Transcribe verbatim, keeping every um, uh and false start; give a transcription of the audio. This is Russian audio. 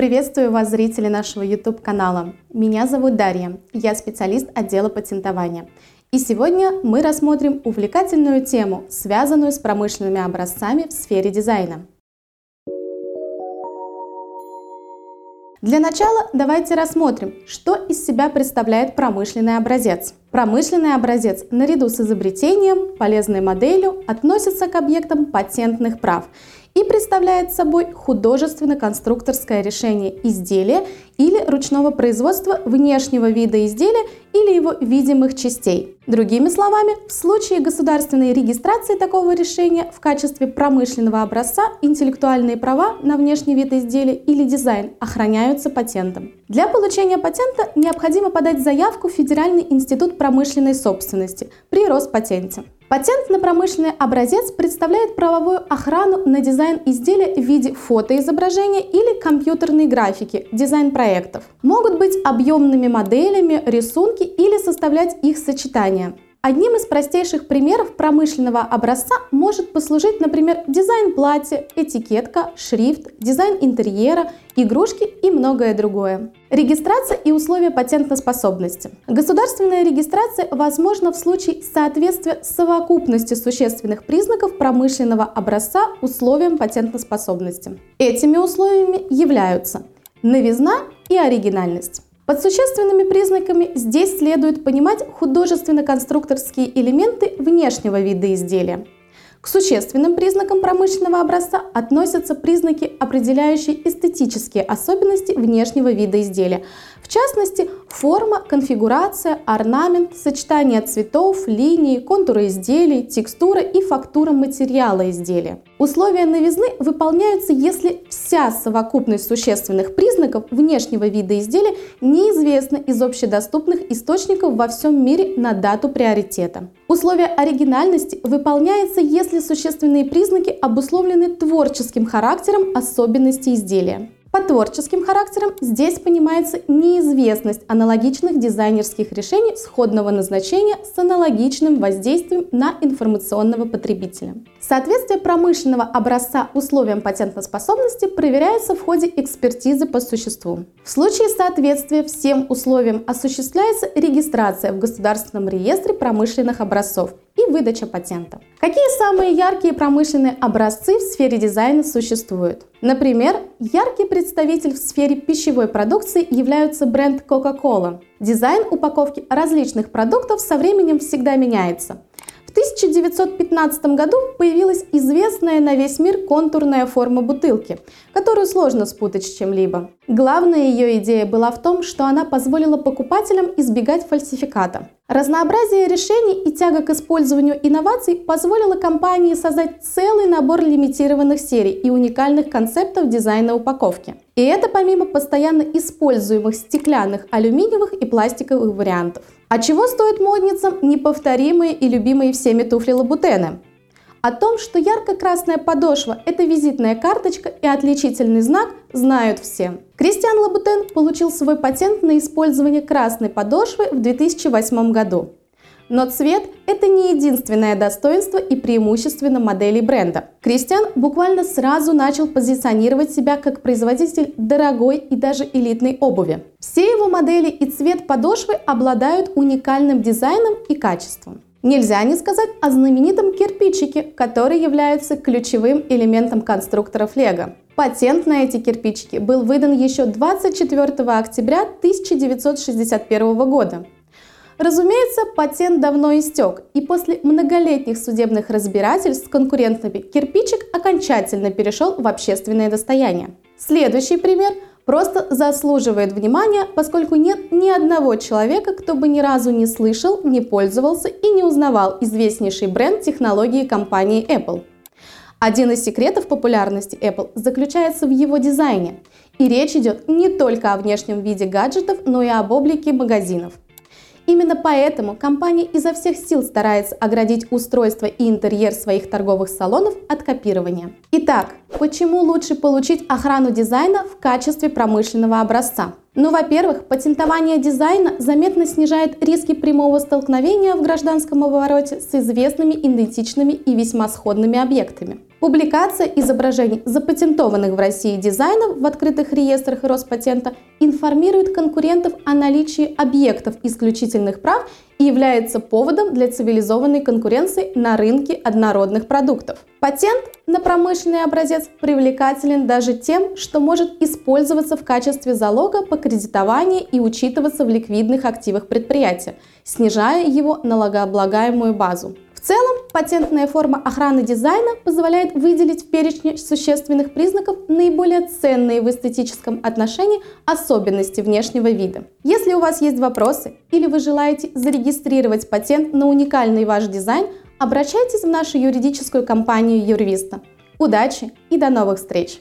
Приветствую вас, зрители нашего YouTube-канала. Меня зовут Дарья, я специалист отдела патентования. И сегодня мы рассмотрим увлекательную тему, связанную с промышленными образцами в сфере дизайна. Для начала давайте рассмотрим, что из себя представляет промышленный образец. Промышленный образец наряду с изобретением, полезной моделью относится к объектам патентных прав и представляет собой художественно-конструкторское решение изделия или ручного производства внешнего вида изделия или его видимых частей. Другими словами, в случае государственной регистрации такого решения в качестве промышленного образца интеллектуальные права на внешний вид изделия или дизайн охраняются патентом. Для получения патента необходимо подать заявку в Федеральный институт промышленной собственности при Роспатенте. Патент на промышленный образец представляет правовую охрану на дизайн изделия в виде фотоизображения или компьютерной графики, дизайн проектов. Могут быть объемными моделями, рисунки или составлять их сочетания. Одним из простейших примеров промышленного образца может послужить, например, дизайн платья, этикетка, шрифт, дизайн интерьера, игрушки и многое другое. Регистрация и условия патентоспособности. Государственная регистрация возможна в случае соответствия совокупности существенных признаков промышленного образца условиям патентоспособности. Этими условиями являются новизна и оригинальность. Под существенными признаками здесь следует понимать художественно-конструкторские элементы внешнего вида изделия. К существенным признакам промышленного образца относятся признаки, определяющие эстетические особенности внешнего вида изделия. В частности, форма, конфигурация, орнамент, сочетание цветов, линий, контуры изделий, текстура и фактура материала изделия. Условия новизны выполняются, если вся совокупность существенных признаков внешнего вида изделия неизвестна из общедоступных источников во всем мире на дату приоритета. Условие оригинальности выполняется, если существенные признаки обусловлены творческим характером особенностей изделия. Под творческим характером здесь понимается неизвестность аналогичных дизайнерских решений сходного назначения с аналогичным воздействием на информационного потребителя. Соответствие промышленного образца условиям патентоспособности проверяется в ходе экспертизы по существу. В случае соответствия всем условиям осуществляется регистрация в Государственном реестре промышленных образцов и выдача патента. Какие самые яркие промышленные образцы в сфере дизайна существуют? Например, яркий представитель в сфере пищевой продукции является бренд Coca-Cola. Дизайн упаковки различных продуктов со временем всегда меняется. В тысяча девятьсот пятнадцатом году появилась известная на весь мир контурная форма бутылки, которую сложно спутать с чем-либо. Главная ее идея была в том, что она позволила покупателям избегать фальсификата. Разнообразие решений и тяга к использованию инноваций позволило компании создать целый набор лимитированных серий и уникальных концептов дизайна упаковки. И это помимо постоянно используемых стеклянных, алюминиевых и пластиковых вариантов. А чего стоят модницам неповторимые и любимые всеми туфли Лабутена? О том, что ярко-красная подошва – это визитная карточка и отличительный знак, знают все. Кристиан Лабутен получил свой патент на использование красной подошвы в две тысячи восьмом году. Но цвет – это не единственное достоинство и преимущество моделей бренда. Кристиан буквально сразу начал позиционировать себя как производитель дорогой и даже элитной обуви. Все его модели и цвет подошвы обладают уникальным дизайном и качеством. Нельзя не сказать о знаменитом кирпичике, который является ключевым элементом конструкторов LEGO. Патент на эти кирпичики был выдан еще двадцать четвёртого октября тысяча девятьсот шестьдесят первого года. Разумеется, патент давно истек, и после многолетних судебных разбирательств с конкурентами кирпичик окончательно перешел в общественное достояние. Следующий пример – просто заслуживает внимания, поскольку нет ни одного человека, кто бы ни разу не слышал, не пользовался и не узнавал известнейший бренд технологии компании Apple. Один из секретов популярности Apple заключается в его дизайне. И речь идет не только о внешнем виде гаджетов, но и об облике магазинов. Именно поэтому компания изо всех сил старается оградить устройство и интерьер своих торговых салонов от копирования. Итак, почему лучше получить охрану дизайна в качестве промышленного образца? Ну, во-первых, патентование дизайна заметно снижает риски прямого столкновения в гражданском обороте с известными идентичными и весьма сходными объектами. Публикация изображений запатентованных в России дизайнов в открытых реестрах Роспатента информирует конкурентов о наличии объектов исключительных прав и является поводом для цивилизованной конкуренции на рынке однородных продуктов. Патент на промышленный образец привлекателен даже тем, что может использоваться в качестве залога по кредитованию и учитываться в ликвидных активах предприятия, снижая его налогооблагаемую базу. В целом, патентная форма охраны дизайна позволяет выделить в перечне существенных признаков наиболее ценные в эстетическом отношении особенности внешнего вида. Если у вас есть вопросы или вы желаете зарегистрировать патент на уникальный ваш дизайн, обращайтесь в нашу юридическую компанию Юрвиста. Удачи и до новых встреч!